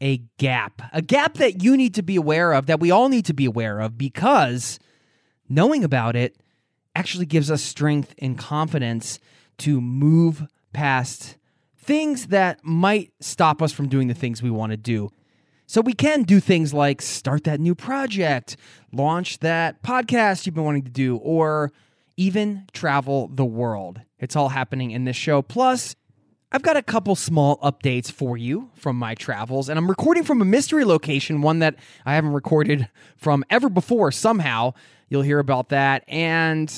a gap that you need to be aware of, that we all need to be aware of, because knowing about it actually gives us strength and confidence to move past things that might stop us from doing the things we want to do. So we can do things like start that new project, launch that podcast you've been wanting to do, or even travel the world. It's all happening in this show. Plus, I've got a couple small updates for you from my travels, and I'm recording from a mystery location, one that I haven't recorded from ever before somehow. You'll hear about that, and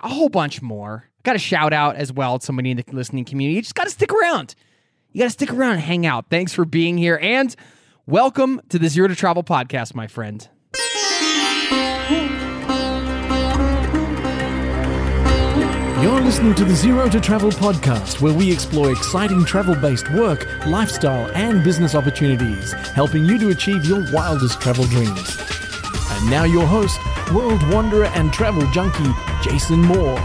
a whole bunch more. Got a shout out as well to somebody in the listening community. You just got to stick around. You got to stick around and hang out. Thanks for being here, and welcome to the Zero to Travel podcast, my friend. You're listening to the Zero to Travel podcast, where we explore exciting travel-based work, lifestyle, and business opportunities, helping you to achieve your wildest travel dreams. And now your host, world wanderer and travel junkie, Jason Moore.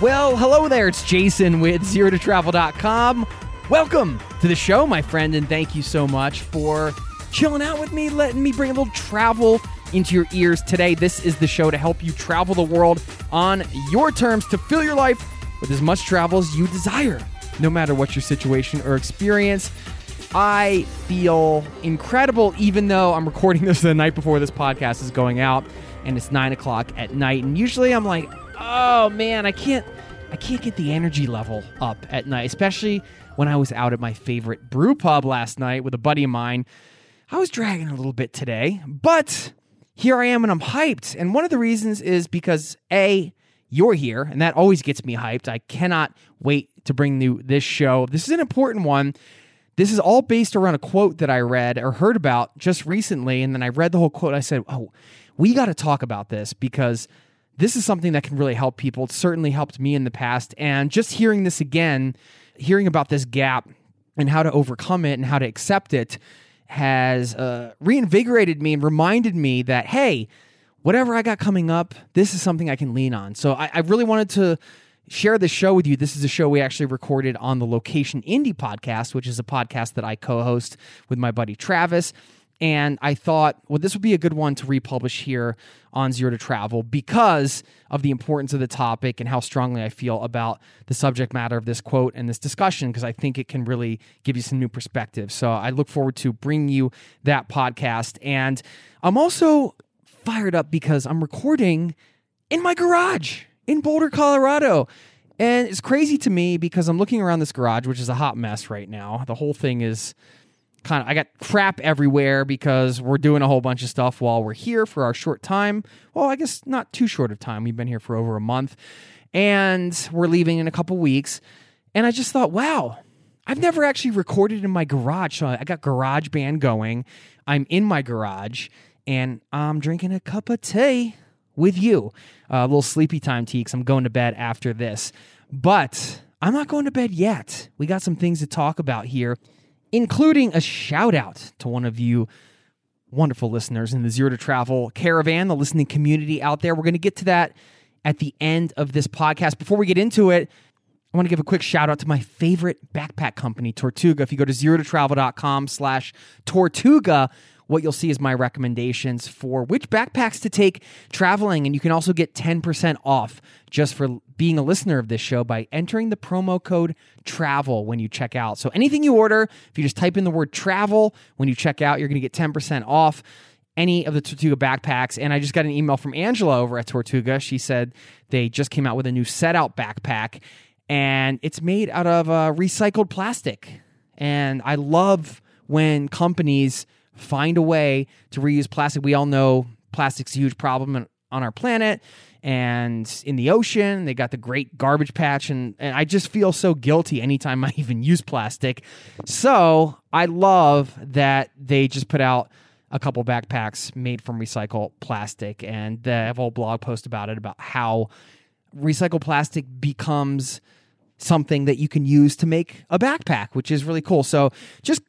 Well, hello there. It's Jason with ZeroToTravel.com. Welcome to the show, my friend, and thank you so much for chilling out with me, letting me bring a little travel into your ears today. This is the show to help you travel the world on your terms, to fill your life with as much travel as you desire, no matter what your situation or experience. I feel incredible, even though I'm recording this the night before this podcast is going out, and it's 9:00 at night. And usually I'm like, oh man, I can't get the energy level up at night, especially when I was out at my favorite brew pub last night with a buddy of mine. I was dragging a little bit today, but here I am, and I'm hyped. And one of the reasons is because, A, you're here, and that always gets me hyped. I cannot wait to bring you this show. This is an important one. This is all based around a quote that I read or heard about just recently, and then I read the whole quote. I said, oh, we got to talk about this, because this is something that can really help people. It certainly helped me in the past. And just hearing this again, hearing about this gap and how to overcome it and how to accept it, has reinvigorated me and reminded me that, hey, whatever I got coming up, this is something I can lean on. So I really wanted to share this show with you. This is a show we actually recorded on the Location Indie podcast, which is a podcast that I co-host with my buddy Travis. And I thought, well, this would be a good one to republish here on Zero to Travel because of the importance of the topic and how strongly I feel about the subject matter of this quote and this discussion, because I think it can really give you some new perspective. So I look forward to bringing you that podcast. And I'm also fired up because I'm recording in my garage in Boulder, Colorado. And it's crazy to me because I'm looking around this garage, which is a hot mess right now. The whole thing is kind of, I got crap everywhere because we're doing a whole bunch of stuff while we're here for our short time. Well, I guess not too short of time. We've been here for over a month, and we're leaving in a couple weeks. And I just thought, wow, I've never actually recorded in my garage. So I got GarageBand going. I'm in my garage, and I'm drinking a cup of tea with you. A little sleepy time tea, because I'm going to bed after this. But I'm not going to bed yet. We got some things to talk about here, including a shout-out to one of you wonderful listeners in the Zero to Travel caravan, the listening community out there. We're going to get to that at the end of this podcast. Before we get into it, I want to give a quick shout-out to my favorite backpack company, Tortuga. If you go to zerototravel.com/Tortuga, what you'll see is my recommendations for which backpacks to take traveling. And you can also get 10% off just for being a listener of this show by entering the promo code TRAVEL when you check out. So anything you order, if you just type in the word TRAVEL when you check out, you're going to get 10% off any of the Tortuga backpacks. And I just got an email from Angela over at Tortuga. She said they just came out with a new set-out backpack, and it's made out of recycled plastic. And I love when companies find a way to reuse plastic. We all know plastic's a huge problem on our planet and in the ocean. They got the great garbage patch, and I just feel so guilty anytime I even use plastic. So I love that they just put out a couple backpacks made from recycled plastic, and they have a whole blog post about it, about how recycled plastic becomes something that you can use to make a backpack, which is really cool. So just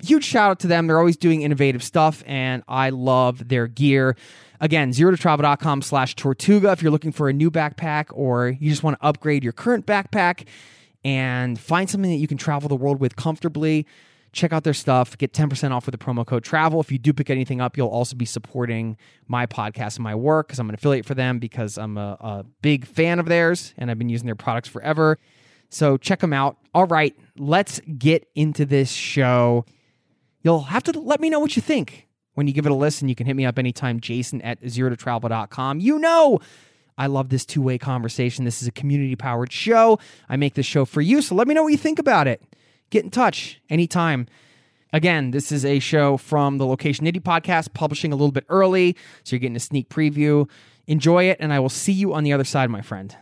huge shout out to them. They're always doing innovative stuff, and I love their gear. Again, zerototravel.com/Tortuga if you're looking for a new backpack or you just want to upgrade your current backpack and find something that you can travel the world with comfortably. Check out their stuff. Get 10% off with the promo code TRAVEL. If you do pick anything up, you'll also be supporting my podcast and my work because I'm an affiliate for them, because I'm a big fan of theirs and I've been using their products forever. So check them out. All right, let's get into this show. You'll have to let me know what you think when you give it a listen. You can hit me up anytime, jason@zerototravel.com. You know I love this two-way conversation. This is a community-powered show. I make this show for you, so let me know what you think about it. Get in touch anytime. Again, this is a show from the Location Indie podcast, publishing a little bit early, so you're getting a sneak preview. Enjoy it, and I will see you on the other side, my friend.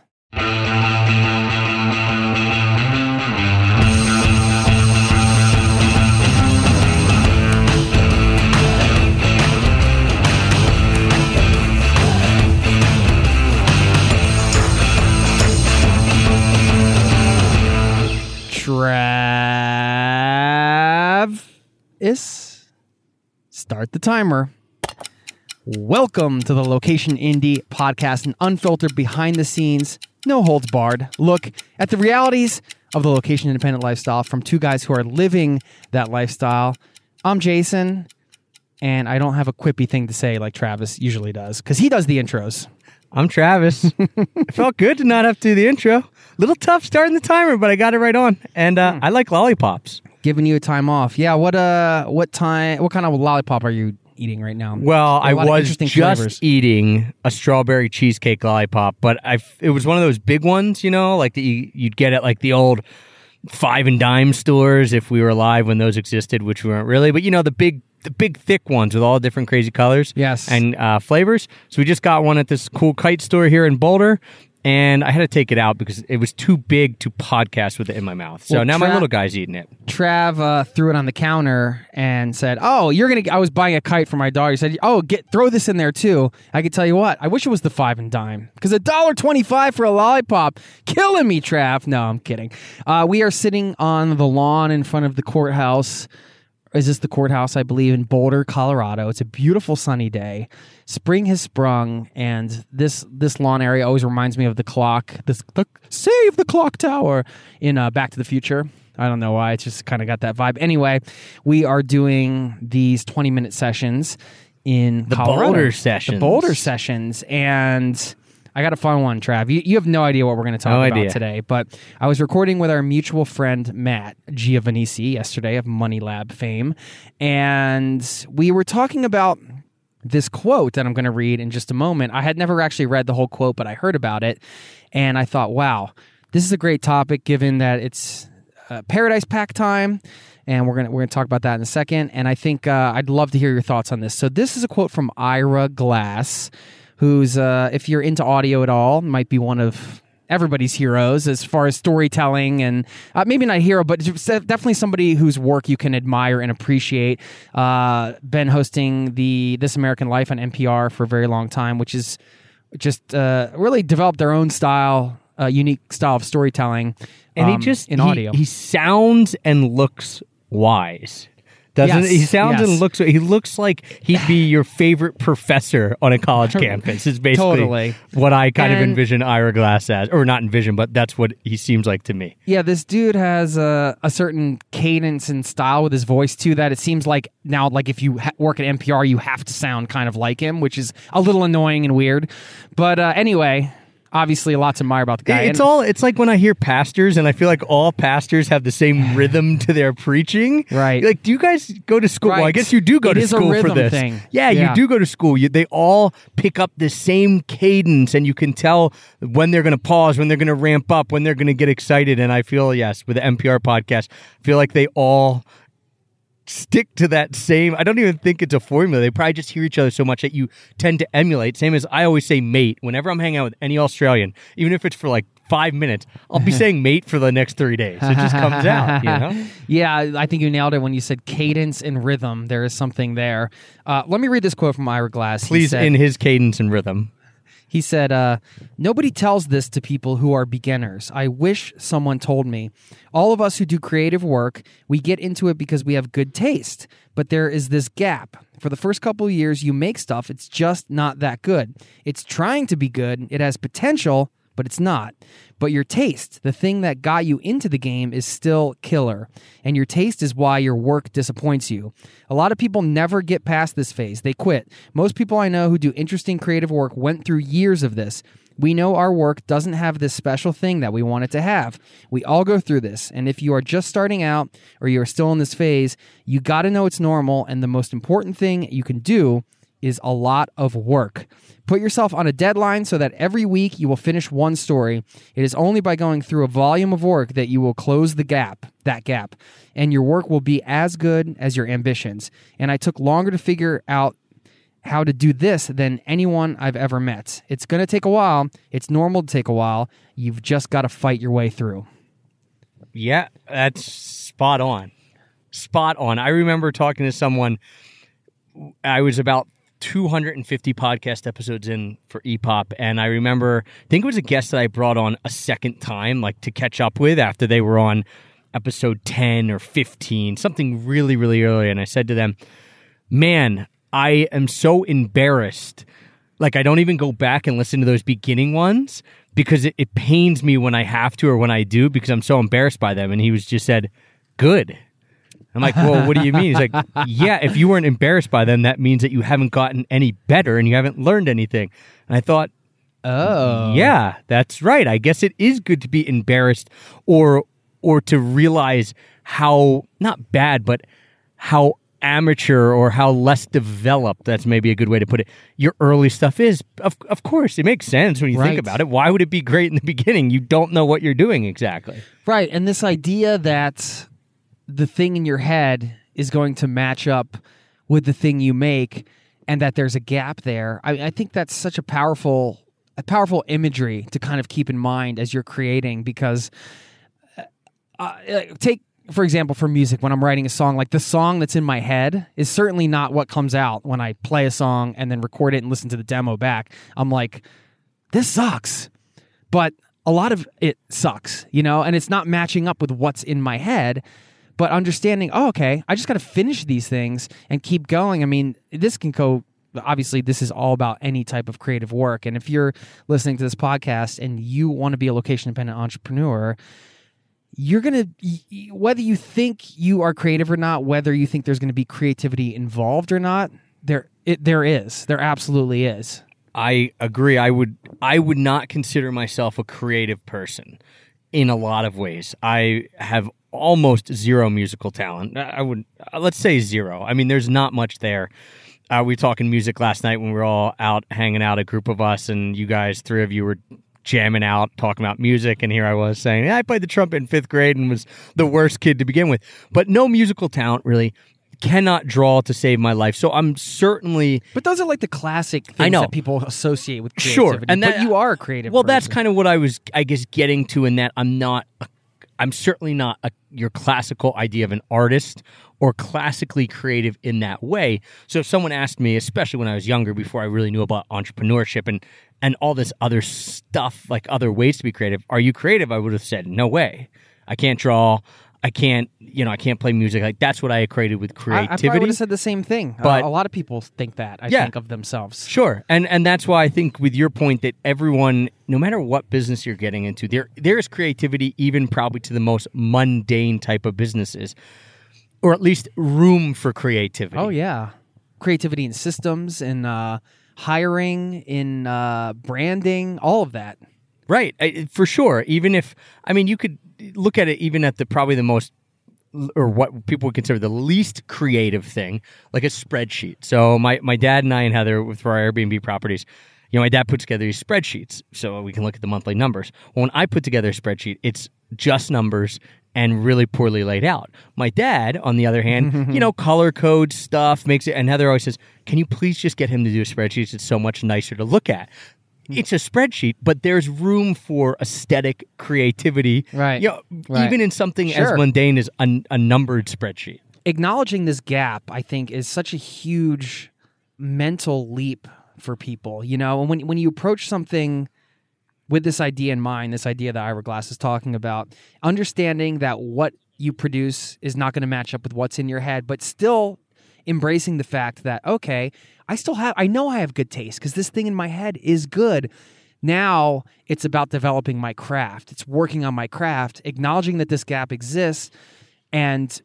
Travis, start the timer. Welcome to the Location Indie podcast, an unfiltered, behind the scenes, no holds barred look at the realities of the location independent lifestyle from two guys who are living that lifestyle. I'm Jason, and I don't have a quippy thing to say like Travis usually does, because he does the intros. I'm Travis. It felt good to not have to do the intro. Little tough starting the timer, but I got it right on. And I like lollipops. Giving you a time off. Yeah, what kind of lollipop are you eating right now? Well, I was just eating a strawberry cheesecake lollipop, but it was one of those big ones, you know, like that you'd get at like the old 5 and dime stores if we were alive when those existed, which we weren't really. But you know, the big thick ones with all different crazy colors, yes, and flavors. So we just got one at this cool kite store here in Boulder, and I had to take it out because it was too big to podcast with it in my mouth. So now my little guy's eating it. Trav threw it on the counter and said, "Oh, you're gonna." I was buying a kite for my daughter. He said, "Oh, throw this in there too." I can tell you what. I wish it was the 5 and dime because $1.25 for a lollipop, killing me, Trav. No, I'm kidding. We are sitting on the lawn in front of the courthouse. Is this the courthouse, I believe, in Boulder, Colorado? It's a beautiful sunny day. Spring has sprung, and this lawn area always reminds me of the clock. The Save the Clock Tower in Back to the Future. I don't know why. It's just kind of got that vibe. Anyway, we are doing these 20-minute sessions in Colorado. The Boulder Sessions. And I got a fun one, Trav. You have no idea what we're going to talk about today, but I was recording with our mutual friend, Matt Giovannisi, yesterday of Money Lab fame, and we were talking about this quote that I'm going to read in just a moment. I had never actually read the whole quote, but I heard about it, and I thought, wow, this is a great topic given that it's Paradise Pack time, and we're gonna talk about that in a second, and I think I'd love to hear your thoughts on this. So this is a quote from Ira Glass, who's, if you're into audio at all, might be one of everybody's heroes as far as storytelling and maybe not a hero, but definitely somebody whose work you can admire and appreciate. Been hosting the This American Life on NPR for a very long time, which is just really developed their own style, unique style of storytelling in audio. He sounds and looks wise. doesn't he? Sounds and looks. He looks like he'd be your favorite professor on a college campus. Is basically what I kind of envision Ira Glass as, or not envision, but that's what he seems like to me. Yeah, this dude has a certain cadence and style with his voice too that it seems like now, like if you work at NPR, you have to sound kind of like him, which is a little annoying and weird. But anyway. Obviously, lots to admire about the guy. It's like when I hear pastors, and I feel like all pastors have the same rhythm to their preaching. Right. Like, do you guys go to school? Right. Well, I guess you do go to school for this. Thing. Yeah, you do go to school. They all pick up the same cadence, and you can tell when they're going to pause, when they're going to ramp up, when they're going to get excited. And I feel, with the NPR podcast, I feel like they all stick to that same. I don't even think it's a formula. They probably just hear each other so much that you tend to emulate. Same as I always say mate. Whenever I'm hanging out with any Australian, even if it's for 5 minutes, I'll be saying mate for the next 3 days. It just comes out, you know? Yeah, I think you nailed it when you said cadence and rhythm. There is something there. Let me read this quote from Ira Glass. Please, in his cadence and rhythm. He said, nobody tells this to people who are beginners. I wish someone told me. All of us who do creative work, we get into it because we have good taste. But there is this gap. For the first couple of years, you make stuff. It's just not that good. It's trying to be good. It has potential, but it's not. But your taste, the thing that got you into the game, is still killer. And your taste is why your work disappoints you. A lot of people never get past this phase. They quit. Most people I know who do interesting creative work went through years of this. We know our work doesn't have this special thing that we want it to have. We all go through this. And if you are just starting out or you're still in this phase, you got to know it's normal. And the most important thing you can do is a lot of work. Put yourself on a deadline so that every week you will finish one story. It is only by going through a volume of work that you will close that gap, and your work will be as good as your ambitions. And I took longer to figure out how to do this than anyone I've ever met. It's going to take a while. It's normal to take a while. You've just got to fight your way through. Yeah, that's spot on. Spot on. I remember talking to someone. I was about 250 podcast episodes in for EPOP, and I remember, I think it was a guest that I brought on a second time, to catch up with after they were on episode 10 or 15, something really, really early, and I said to them, man, I am so embarrassed. I don't even go back and listen to those beginning ones because it pains me when I have to or when I do because I'm so embarrassed by them. And he was just said, good. I'm like, well, what do you mean? He's like, yeah, if you weren't embarrassed by them, that means that you haven't gotten any better and you haven't learned anything. And I thought, oh, yeah, that's right. I guess it is good to be embarrassed or to realize how, not bad, but how amateur or how less developed, that's maybe a good way to put it, your early stuff is. Of course, it makes sense when you think about it. Why would it be great in the beginning? You don't know what you're doing exactly. Right, and this idea that the thing in your head is going to match up with the thing you make and that there's a gap there. I think that's such a powerful imagery to kind of keep in mind as you're creating because take, for example, for music, when I'm writing a song, the song that's in my head is certainly not what comes out when I play a song and then record it and listen to the demo back. I'm like, this sucks. But a lot of it sucks, and it's not matching up with what's in my head. But understanding, I just got to finish these things and keep going. I mean, this can go, obviously, this is all about any type of creative work. And if you're listening to this podcast and you want to be a location-dependent entrepreneur, you're going to, whether you think you are creative or not, whether you think there's going to be creativity involved or not, there is. There absolutely is. I agree. I would not consider myself a creative person in a lot of ways. I have almost zero musical talent. Let's say zero. I mean, there's not much there. We were talking music last night when we were all out hanging out, a group of us, and you guys, three of you, were jamming out, talking about music, and here I was saying, I played the trumpet in fifth grade and was the worst kid to begin with. But no musical talent, really. Cannot draw to save my life. So I'm certainly... But those are the classic things that people associate with creativity. Sure. And that, but you are a creative person. That's kind of what I was, getting to in that I'm certainly not your classical idea of an artist or classically creative in that way. So if someone asked me, especially when I was younger, before I really knew about entrepreneurship and all this other stuff, other ways to be creative, are you creative? I would have said, no way. I can't draw. I can't play music. Like, that's what I equated with creativity. I probably would have said the same thing. But a lot of people think that, I think, of themselves. Sure. And that's why I think with your point that everyone, no matter what business you're getting into, there is creativity even probably to the most mundane type of businesses, or at least room for creativity. Oh, yeah. Creativity in systems, in hiring, in branding, all of that. Right. For sure. Even if, you could look at it even at the most, or what people would consider the least creative thing, like a spreadsheet. So my dad and I and Heather, for our Airbnb properties, my dad put together these spreadsheets so we can look at the monthly numbers. Well, when I put together a spreadsheet, it's just numbers and really poorly laid out. My dad, on the other hand, color codes stuff, makes it, and Heather always says, can you please just get him to do spreadsheets? It's so much nicer to look at. It's a spreadsheet, but there's room for aesthetic creativity, right? Even in something as mundane as a numbered spreadsheet. Acknowledging this gap, I think, is such a huge mental leap for people, And when you approach something with this idea in mind, this idea that Ira Glass is talking about, understanding that what you produce is not going to match up with what's in your head, but still embracing the fact that, okay, I know I have good taste because this thing in my head is good. Now it's about developing my craft. It's working on my craft, acknowledging that this gap exists and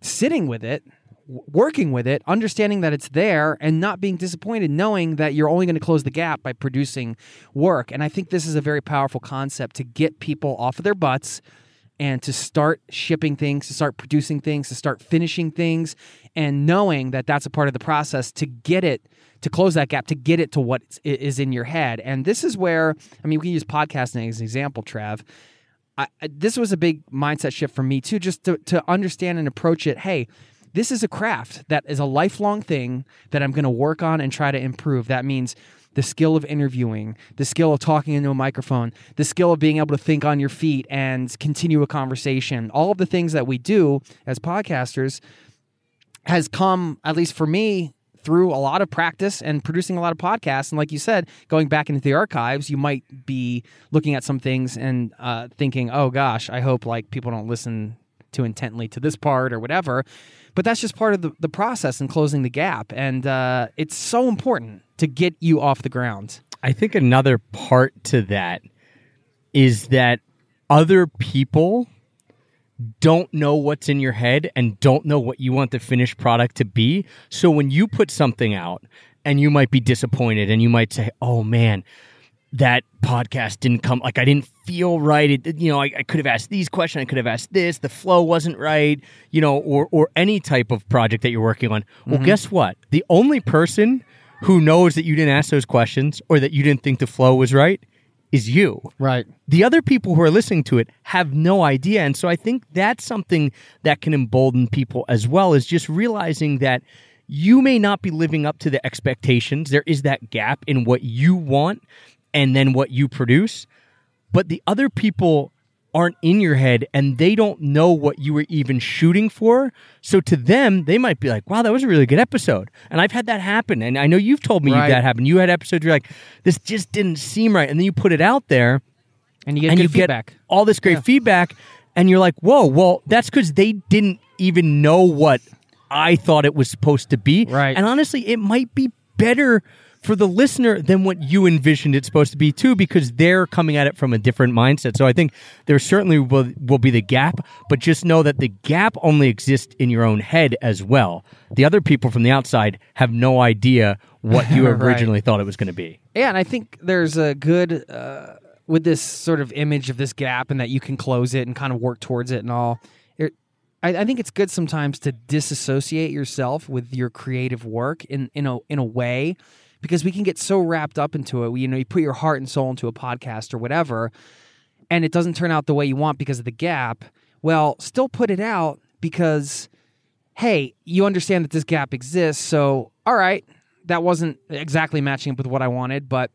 sitting with it, working with it, understanding that it's there and not being disappointed, knowing that you're only going to close the gap by producing work. And I think this is a very powerful concept to get people off of their butts and to start shipping things, to start producing things, to start finishing things, and knowing that that's a part of the process to get it, to close that gap, to get it to what is in your head. And this is where, we can use podcasting as an example, Trav. This was a big mindset shift for me, too, just to understand and approach it, hey, this is a craft that is a lifelong thing that I'm going to work on and try to improve. That means the skill of interviewing, the skill of talking into a microphone, the skill of being able to think on your feet and continue a conversation. All of the things that we do as podcasters has come, at least for me, through a lot of practice and producing a lot of podcasts. And like you said, going back into the archives, you might be looking at some things and thinking, oh gosh, I hope people don't listen too intently to this part or whatever. But that's just part of the process in closing the gap. And it's so important to get you off the ground. I think another part to that is that other people don't know what's in your head and don't know what you want the finished product to be. So when you put something out and you might be disappointed and you might say, oh man, that podcast didn't come, I didn't feel right. I could have asked these questions. I could have asked this. The flow wasn't right, or any type of project that you're working on. Well, guess what? The only person who knows that you didn't ask those questions or that you didn't think the flow was right is you. Right. The other people who are listening to it have no idea. And so I think that's something that can embolden people as well, is just realizing that you may not be living up to the expectations. There is that gap in what you want and then what you produce, but the other people aren't in your head and they don't know what you were even shooting for. So to them, they might be like, wow, that was a really good episode. And I've had that happen. And I know you've told me that happened. You had episodes where you're like, this just didn't seem right. And then you put it out there and you get all this great feedback. And you're like, whoa, well, that's because they didn't even know what I thought it was supposed to be. Right. And honestly, it might be better for the listener than what you envisioned it's supposed to be too, because they're coming at it from a different mindset. So I think there certainly will be the gap, but just know that the gap only exists in your own head as well. The other people from the outside have no idea what you originally thought it was going to be. Yeah, and I think there's a good, with this sort of image of this gap and that you can close it and kind of work towards it and all, I think it's good sometimes to disassociate yourself with your creative work in a way, because we can get so wrapped up into it. You put your heart and soul into a podcast or whatever, and it doesn't turn out the way you want because of the gap. Well, still put it out because, hey, you understand that this gap exists. So, all right, that wasn't exactly matching up with what I wanted, but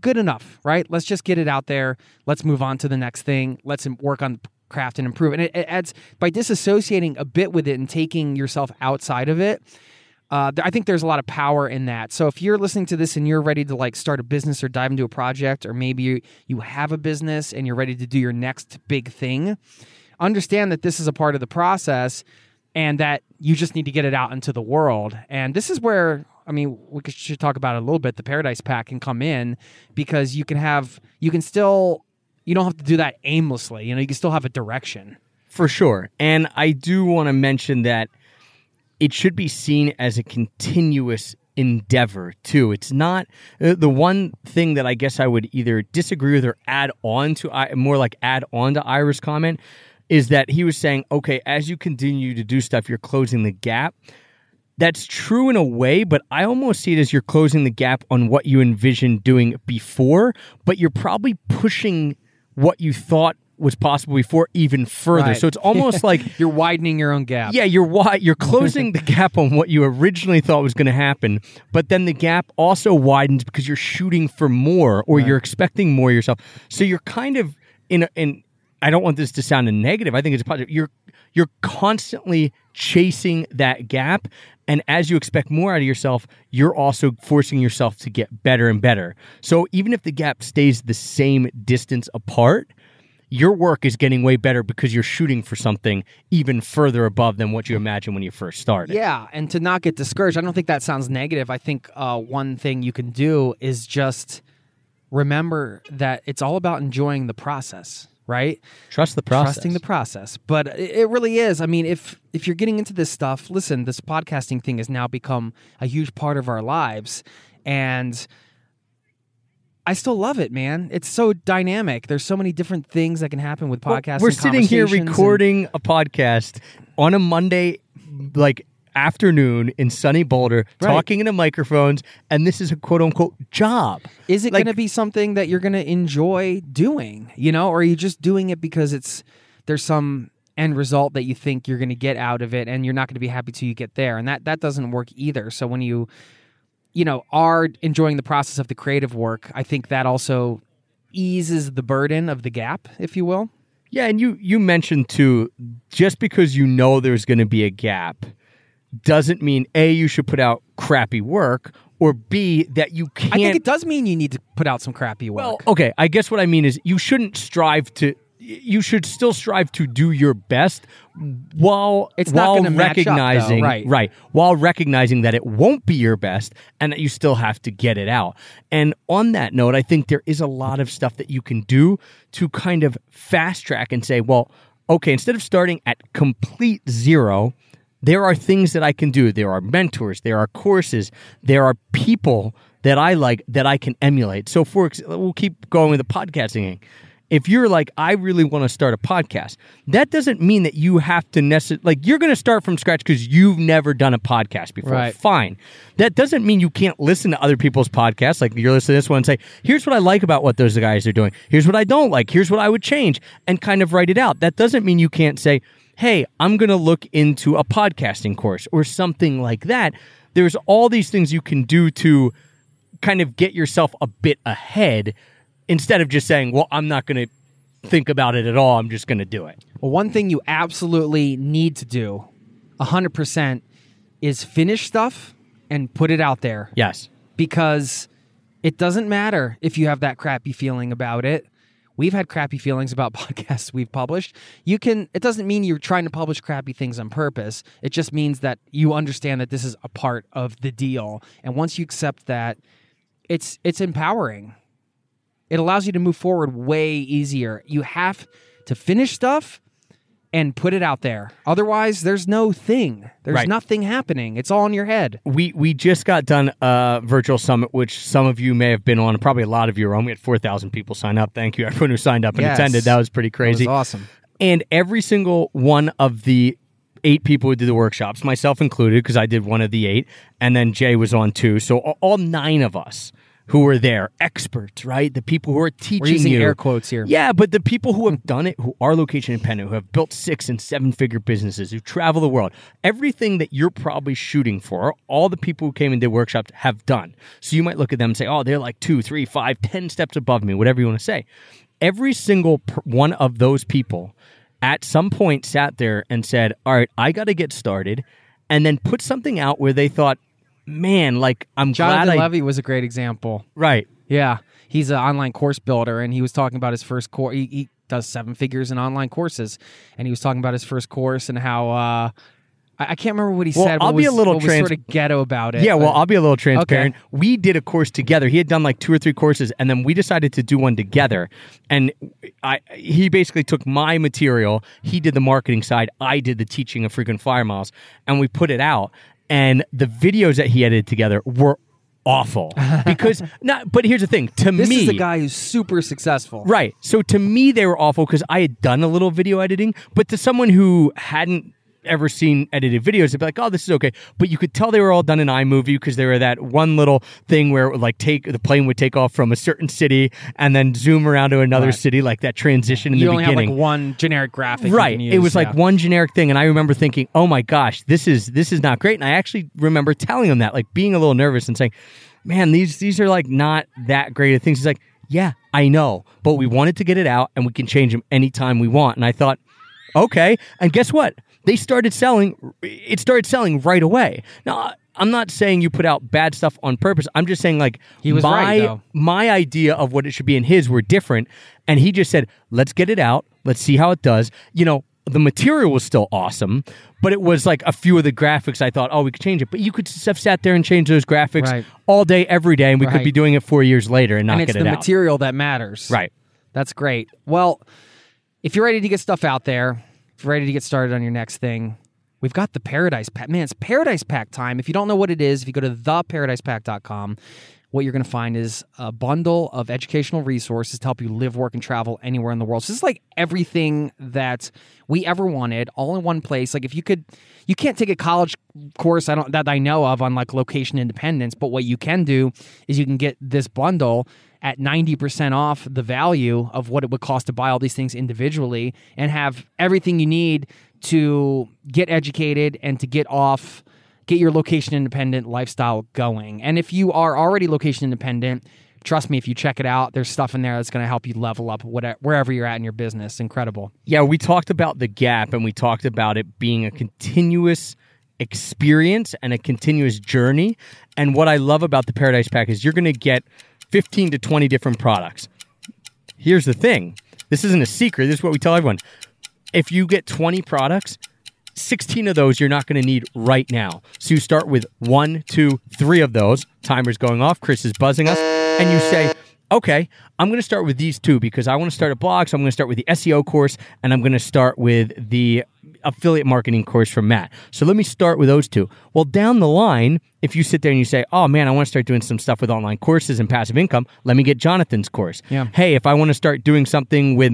good enough, right? Let's just get it out there. Let's move on to the next thing. Let's work on craft and improve. And it adds, by disassociating a bit with it and taking yourself outside of it, I think there's a lot of power in that. So if you're listening to this and you're ready to start a business or dive into a project, or maybe you have a business and you're ready to do your next big thing, understand that this is a part of the process and that you just need to get it out into the world. And this is where, I mean, we should talk about it a little bit. The Paradise Pack can come in because you can still, you don't have to do that aimlessly. You can still have a direction. For sure. And I do want to mention that it should be seen as a continuous endeavor too. It's not the one thing that I guess I would either disagree with or add on to Ira's comment is that he was saying, okay, as you continue to do stuff, you're closing the gap. That's true in a way, but I almost see it as you're closing the gap on what you envisioned doing before, but you're probably pushing what you thought was possible before even further. Right. So it's almost like you're widening your own gap. Yeah, you're closing the gap on what you originally thought was going to happen, but then the gap also widens because you're shooting for more or you're expecting more yourself. So you're kind of in I don't want this to sound a negative. I think it's a positive. You're constantly chasing that gap, and as you expect more out of yourself, you're also forcing yourself to get better and better. So even if the gap stays the same distance apart, your work is getting way better because you're shooting for something even further above than what you imagined when you first started. Yeah, and to not get discouraged, I don't think that sounds negative. I think one thing you can do is just remember that it's all about enjoying the process, right? Trust the process. Trusting the process. But it really is. I mean, if you're getting into this stuff, listen, this podcasting thing has now become a huge part of our lives, and I still love it, man. It's so dynamic. There's so many different things that can happen with podcasts. We're sitting here recording a podcast on a Monday afternoon in sunny Boulder, talking into microphones, and this is a quote-unquote job. Is it going to be something that you're going to enjoy doing? Or are you just doing it because there's some end result that you think you're going to get out of it, and you're not going to be happy till you get there? And that doesn't work either. So when you are enjoying the process of the creative work, I think that also eases the burden of the gap, if you will. Yeah, and you mentioned, too, just because there's going to be a gap doesn't mean, A, you should put out crappy work, or B, that you can't... I think it does mean you need to put out some crappy work. Well, okay, I guess what I mean is you shouldn't strive to... You should still strive to do your best while recognizing that it won't be your best and that you still have to get it out. And on that note, I think there is a lot of stuff that you can do to kind of fast track and say, well, okay, instead of starting at complete zero, there are things that I can do. There are mentors, there are courses, there are people that I like that I can emulate. So we'll keep going with the podcasting. If you're like, I really want to start a podcast, that doesn't mean that you have to you're going to start from scratch because you've never done a podcast before. Right. Fine. That doesn't mean you can't listen to other people's podcasts. Like, you're listening to this one and say, here's what I like about what those guys are doing. Here's what I don't like. Here's what I would change, and kind of write it out. That doesn't mean you can't say, hey, I'm going to look into a podcasting course or something like that. There's all these things you can do to kind of get yourself a bit ahead, instead of just saying, well, I'm not going to think about it at all. I'm just going to do it. Well, one thing you absolutely need to do 100% is finish stuff and put it out there. Yes. Because it doesn't matter if you have that crappy feeling about it. We've had crappy feelings about podcasts we've published. It doesn't mean you're trying to publish crappy things on purpose. It just means that you understand that this is a part of the deal. And once you accept that, it's empowering. It allows you to move forward way easier. You have to finish stuff and put it out there. Otherwise, there's no thing. There's nothing happening. It's all in your head. We just got done a virtual summit, which some of you may have been on. Probably a lot of you are on. We had 4,000 people sign up. Thank you, everyone who signed up and attended. That was pretty crazy. That was awesome. And every single one of the 8 people who did the workshops, myself included, because I did one of the 8, and then Jay was on 2. So all 9 of us who were there, experts, right? The people who are teaching you. We're using air quotes here. Yeah, but the people who have done it, who are location independent, who have built 6- and 7-figure businesses, who travel the world, everything that you're probably shooting for, all the people who came and did workshops have done. So you might look at them and say, oh, they're like 2, 3, 5, 10 steps above me, whatever you want to say. Every single one of those people at some point sat there and said, all right, I got to get started, and then put something out where they thought, man, Jonathan Levy was a great example. Right. Yeah. He's an online course builder, and he was talking about his first course. He does seven figures in online courses. And he was talking about his first course and how I can't remember what he said. Well, I'll be a little sort of ghetto about it. Yeah, well, I'll be a little transparent. Okay. We did a course together. He had done like 2 or 3 courses, and then we decided to do one together. And he basically took my material. He did the marketing side. I did the teaching of freaking flyer miles, and we put it out. And the videos that he edited together were awful because but here's the thing, this is the guy who's super successful, right? So to me they were awful because I had done a little video editing, but to someone who hadn't ever seen edited videos, they'd be like, oh, this is okay. But you could tell they were all done in iMovie because they were that one little thing where it would like the plane would take off from a certain city and then zoom around to another city, like that transition in the beginning. You only have like one generic graphic. Right. It was like one generic thing. And I remember thinking, oh my gosh, this is not great. And I actually remember telling him that, like being a little nervous and saying, man, these are like not that great of things. He's like, yeah, I know, but we wanted to get it out and we can change them anytime we want. And I thought, okay. And guess what? They started selling. It started selling right away. Now, I'm not saying you put out bad stuff on purpose. I'm just saying, like, he was right, though. My idea of what it should be and his were different. And he just said, let's get it out. Let's see how it does. You know, the material was still awesome, but it was like a few of the graphics I thought, oh, we could change it. But you could have sat there and changed those graphics all day, every day, and we could be doing it 4 years later and not get it out. And it's the material that matters. Right. That's great. Well, if you're ready to get stuff out there, ready to get started on your next thing, we've got the Paradise Pack. Man, it's Paradise Pack time. If you don't know what it is, if you go to theparadisepack.com, what you're going to find is a bundle of educational resources to help you live, work, and travel anywhere in the world. So this is like everything that we ever wanted, all in one place. Like if you could, you can't take a college course that I know of on like location independence, but what you can do is you can get this bundle at 90% off the value of what it would cost to buy all these things individually and have everything you need to get educated and to get your location independent lifestyle going. And if you are already location independent, trust me, if you check it out, there's stuff in there that's going to help you level up wherever you're at in your business. Incredible. Yeah, we talked about the gap and we talked about it being a continuous experience and a continuous journey. And what I love about the Paradise Pack is you're going to get 15 to 20 different products. Here's the thing. This isn't a secret. This is what we tell everyone. If you get 20 products, 16 of those you're not going to need right now. So you start with 1, 2, 3 of those. Timer's going off. Chris is buzzing us. And you say, okay, I'm going to start with these 2 because I want to start a blog. So I'm going to start with the SEO course and I'm going to start with the affiliate marketing course from Matt. So let me start with those 2. Well, down the line, if you sit there and you say, oh man, I want to start doing some stuff with online courses and passive income, let me get Jonathan's course. Yeah. Hey, if I want to start doing something with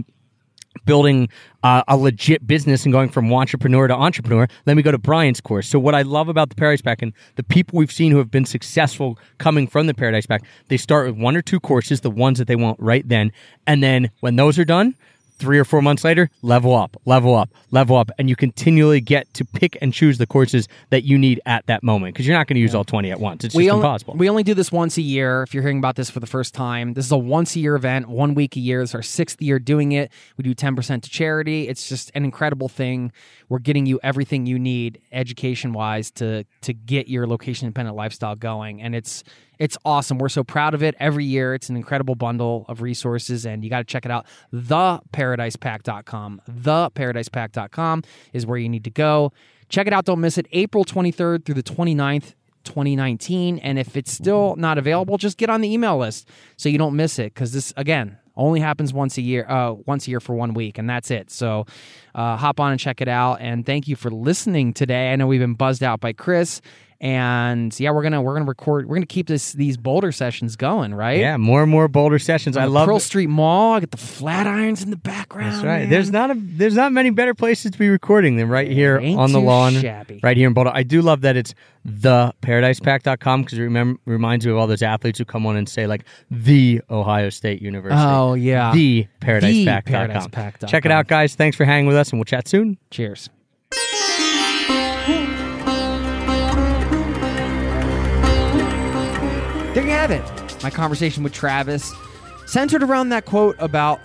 building a legit business and going from wantrepreneur to entrepreneur, let me go to Brian's course. So what I love about the Paradise Pack and the people we've seen who have been successful coming from the Paradise Pack, they start with 1 or 2 courses, the ones that they want right then. And then when those are done, 3 or 4 months later, level up. And you continually get to pick and choose the courses that you need at that moment because you're not going to use all 20 at once. It's just impossible. We only do this once a year. If you're hearing about this for the first time, this is a once a year event, 1 week a year. It's our 6th year doing it. We do 10% to charity. It's just an incredible thing. We're getting you everything you need education-wise to get your location-independent lifestyle going. And it's awesome. We're so proud of it every year. It's an incredible bundle of resources, and you got to check it out. TheParadisePack.com. TheParadisePack.com is where you need to go. Check it out. Don't miss it. April 23rd through the 29th, 2019. And if it's still not available, just get on the email list so you don't miss it because this, again, only happens once a year for 1 week, and that's it. So hop on and check it out. And thank you for listening today. I know we've been buzzed out by Chris. And yeah, we're gonna record. We're gonna keep these Boulder sessions going, right? Yeah, more and more Boulder sessions. I love Pearl Street Mall. I get the Flatirons in the background. That's right. Man. There's not many better places to be recording than right here on the lawn, right here in Boulder. I do love that it's theparadisepack.com because it reminds me of all those athletes who come on and say like the Ohio State University. Oh yeah, theparadisepack.com. Check it out, guys. Thanks for hanging with us, and we'll chat soon. Cheers. There you have it. My conversation with Travis centered around that quote about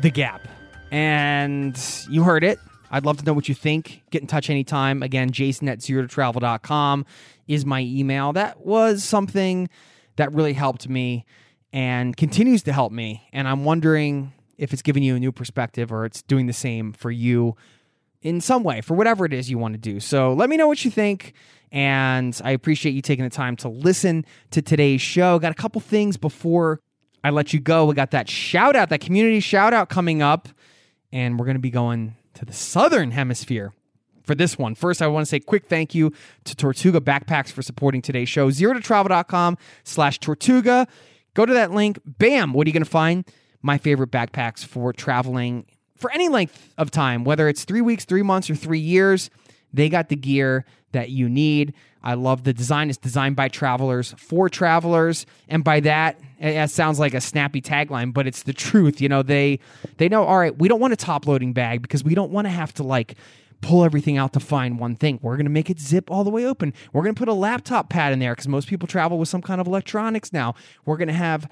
the gap. And you heard it. I'd love to know what you think. Get in touch anytime. Again, jason@zerototravel.com is my email. That was something that really helped me and continues to help me. And I'm wondering if it's giving you a new perspective or it's doing the same for you in some way, for whatever it is you want to do. So let me know what you think, and I appreciate you taking the time to listen to today's show. Got a couple things before I let you go. We got that shout out, that community shout out coming up, and we're going to be going to the Southern Hemisphere for this one. First, I want to say quick thank you to Tortuga Backpacks for supporting today's show. ZeroToTravel.com/Tortuga. Go to that link. Bam! What are you going to find? My favorite backpacks for traveling for any length of time, whether it's 3 weeks, 3 months, or 3 years. They got the gear that you need. I love the design. It's designed by travelers for travelers. And by that, it sounds like a snappy tagline, but it's the truth. You know, they know, all right, we don't want a top-loading bag because we don't want to have to, like, pull everything out to find one thing. We're going to make it zip all the way open. We're going to put a laptop pad in there because most people travel with some kind of electronics now. We're going to have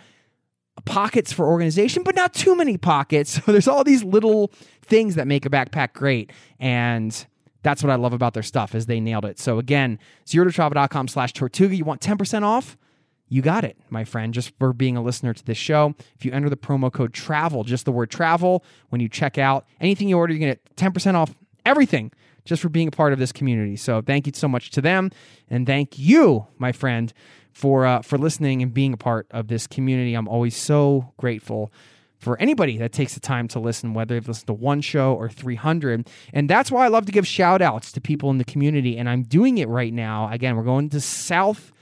pockets for organization, but not too many pockets. So there's all these little things that make a backpack great. And that's what I love about their stuff, is they nailed it. So again, ZeroToTravel.com/Tortuga. You want 10% off? You got it, my friend, just for being a listener to this show. If you enter the promo code TRAVEL, just the word TRAVEL, when you check out, anything you order, you're going to get 10% off everything, just for being a part of this community. So thank you so much to them. And thank you, my friend, for listening and being a part of this community. I'm always so grateful for anybody that takes the time to listen, whether they've listened to one show or 300. And that's why I love to give shout outs to people in the community. And I'm doing it right now. Again, we're going to the South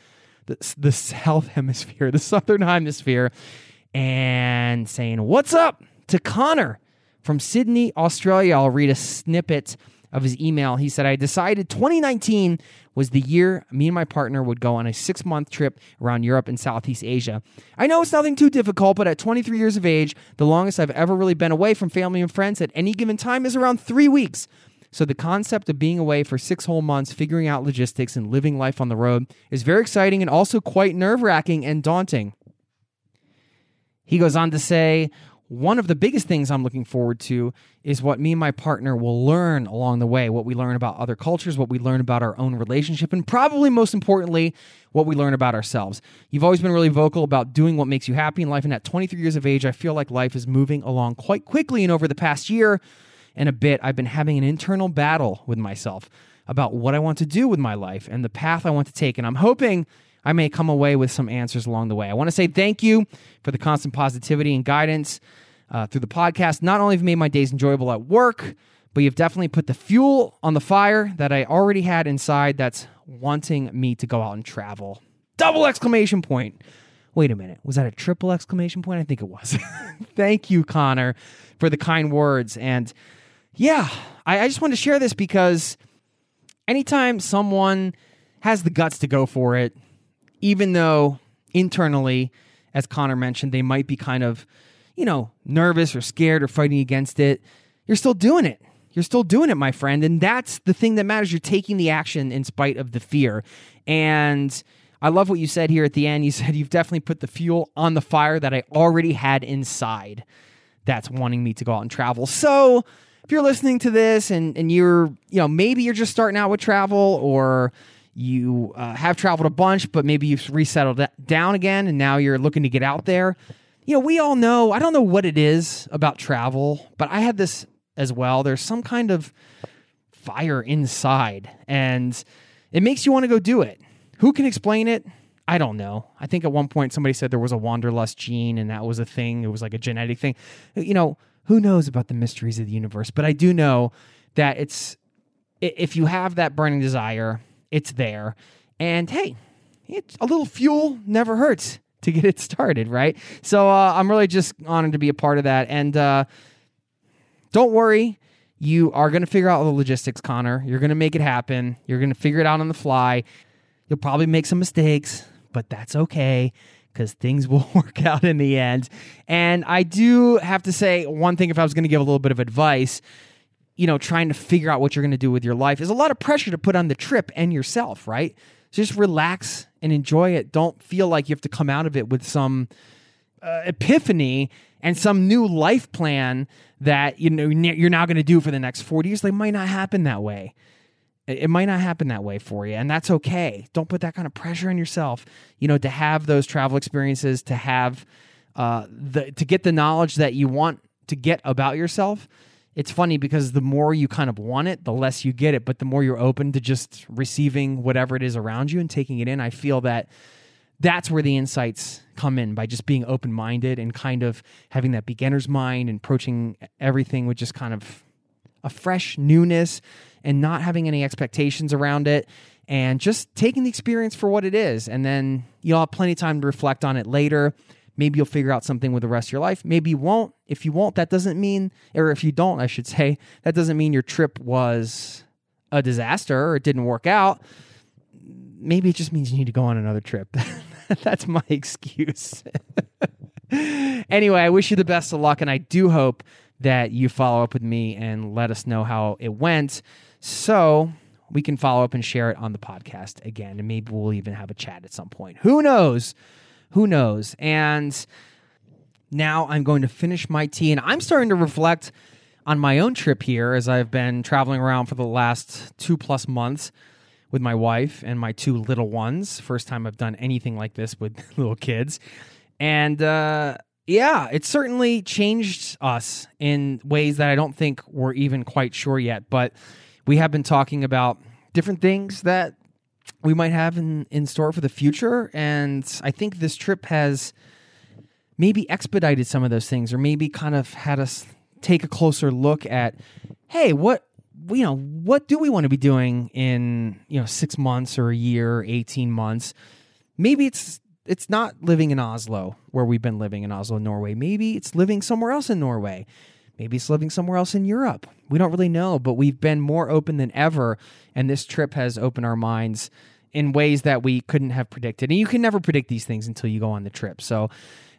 Hemisphere, the Southern Hemisphere, and saying, what's up to Connor from Sydney, Australia. I'll read a snippet of his email. He said, I decided 2019 was the year me and my partner would go on a 6-month trip around Europe and Southeast Asia. I know it's nothing too difficult, but at 23 years of age, the longest I've ever really been away from family and friends at any given time is around 3 weeks. So the concept of being away for 6 whole months, figuring out logistics and living life on the road is very exciting and also quite nerve-wracking and daunting. He goes on to say, one of the biggest things I'm looking forward to is what me and my partner will learn along the way, what we learn about other cultures, what we learn about our own relationship, and probably most importantly, what we learn about ourselves. You've always been really vocal about doing what makes you happy in life, and at 23 years of age, I feel like life is moving along quite quickly, and over the past year and a bit, I've been having an internal battle with myself about what I want to do with my life and the path I want to take, and I'm hoping I may come away with some answers along the way. I want to say thank you for the constant positivity and guidance through the podcast. Not only have you made my days enjoyable at work, but you've definitely put the fuel on the fire that I already had inside that's wanting me to go out and travel. !! Wait a minute. Was that a !! I think it was. Thank you, Connor, for the kind words. And yeah, I just wanted to share this because anytime someone has the guts to go for it, even though internally, as Connor mentioned, they might be kind of, you know, nervous or scared or fighting against it, you're still doing it. You're still doing it, my friend. And that's the thing that matters. You're taking the action in spite of the fear. And I love what you said here at the end. You said you've definitely put the fuel on the fire that I already had inside that's wanting me to go out and travel. So if you're listening to this and you're, you know, maybe you're just starting out with travel, or you have traveled a bunch, but maybe you've resettled down again, and now you're looking to get out there. You know, we all know, I don't know what it is about travel, but I had this as well. There's some kind of fire inside, and it makes you want to go do it. Who can explain it? I don't know. I think at one point somebody said there was a wanderlust gene, and that was a thing. It was like a genetic thing. You know, who knows about the mysteries of the universe? But I do know that it's, if you have that burning desire, it's there. And hey, it's a little fuel never hurts to get it started, right? So I'm really just honored to be a part of that. And don't worry, you are going to figure out all the logistics, Connor. You're going to make it happen. You're going to figure it out on the fly. You'll probably make some mistakes, but that's okay, because things will work out in the end. And I do have to say one thing, if I was going to give a little bit of advice, you know, trying to figure out what you're going to do with your life is a lot of pressure to put on the trip and yourself, right? So just relax and enjoy it. Don't feel like you have to come out of it with some epiphany and some new life plan that, you know, you're now going to do for the next 40 years. They might not happen that way. It might not happen that way for you, and that's okay. Don't put that kind of pressure on yourself, you know, to have those travel experiences, to get the knowledge that you want to get about yourself, it's funny because the more you kind of want it, the less you get it, but the more you're open to just receiving whatever it is around you and taking it in, I feel that that's where the insights come in, by just being open-minded and kind of having that beginner's mind and approaching everything with just kind of a fresh newness and not having any expectations around it and just taking the experience for what it is. And then you'll have plenty of time to reflect on it later. Maybe you'll figure out something with the rest of your life. Maybe you won't. If you won't, that doesn't mean, or if you don't, I should say, that doesn't mean your trip was a disaster or it didn't work out. Maybe it just means you need to go on another trip. That's my excuse. Anyway, I wish you the best of luck, and I do hope that you follow up with me and let us know how it went so we can follow up and share it on the podcast again, and maybe we'll even have a chat at some point. Who knows? Who knows? And now I'm going to finish my tea, and I'm starting to reflect on my own trip here as I've been traveling around for the last 2+ months with my wife and my 2 little ones. First time I've done anything like this with little kids. And yeah, it certainly changed us in ways that I don't think we're even quite sure yet. But we have been talking about different things that we might have in store for the future. And I think this trip has maybe expedited some of those things, or maybe kind of had us take a closer look at, hey, what do we want to be doing in 6 months or a year, 18 months? Maybe it's not living in Oslo, where we've been living in Oslo, Norway. Maybe it's living somewhere else in Norway. Maybe it's living somewhere else in Europe. We don't really know, but we've been more open than ever, and this trip has opened our minds in ways that we couldn't have predicted. And you can never predict these things until you go on the trip. So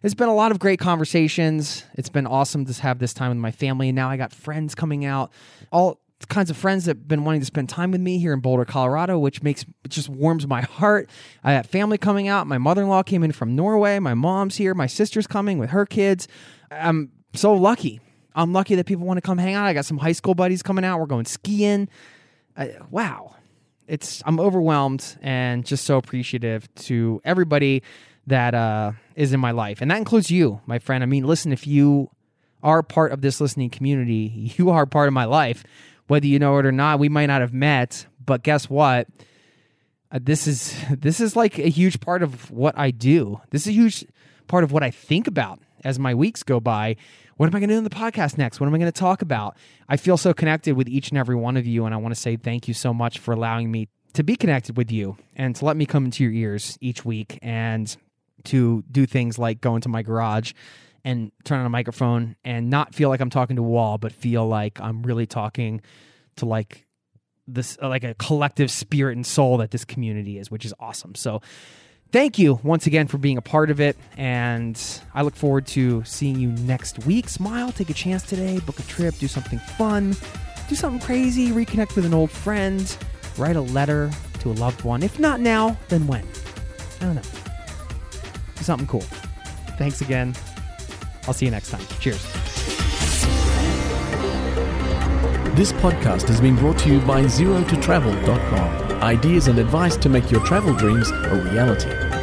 it's been a lot of great conversations. It's been awesome to have this time with my family, and now I got friends coming out, all kinds of friends that have been wanting to spend time with me here in Boulder, Colorado, which just warms my heart. I have family coming out. My mother-in-law came in from Norway. My mom's here. My sister's coming with her kids. I'm so lucky. I'm lucky that people want to come hang out. I got some high school buddies coming out. We're going skiing. Wow. I'm overwhelmed and just so appreciative to everybody that is in my life. And that includes you, my friend. I mean, listen, if you are part of this listening community, you are part of my life. Whether you know it or not, we might not have met, but guess what? This is like a huge part of what I do. This is a huge part of what I think about as my weeks go by. What am I going to do in the podcast next? What am I going to talk about? I feel so connected with each and every one of you, and I want to say thank you so much for allowing me to be connected with you and to let me come into your ears each week and to do things like go into my garage and turn on a microphone and not feel like I'm talking to a wall, but feel like I'm really talking to like a collective spirit and soul that this community is, which is awesome. So thank you once again for being a part of it. And I look forward to seeing you next week. Smile, take a chance today, book a trip, do something fun, do something crazy, reconnect with an old friend, write a letter to a loved one. If not now, then when? I don't know. Do something cool. Thanks again. I'll see you next time. Cheers. This podcast has been brought to you by ZeroToTravel.com. Ideas and advice to make your travel dreams a reality.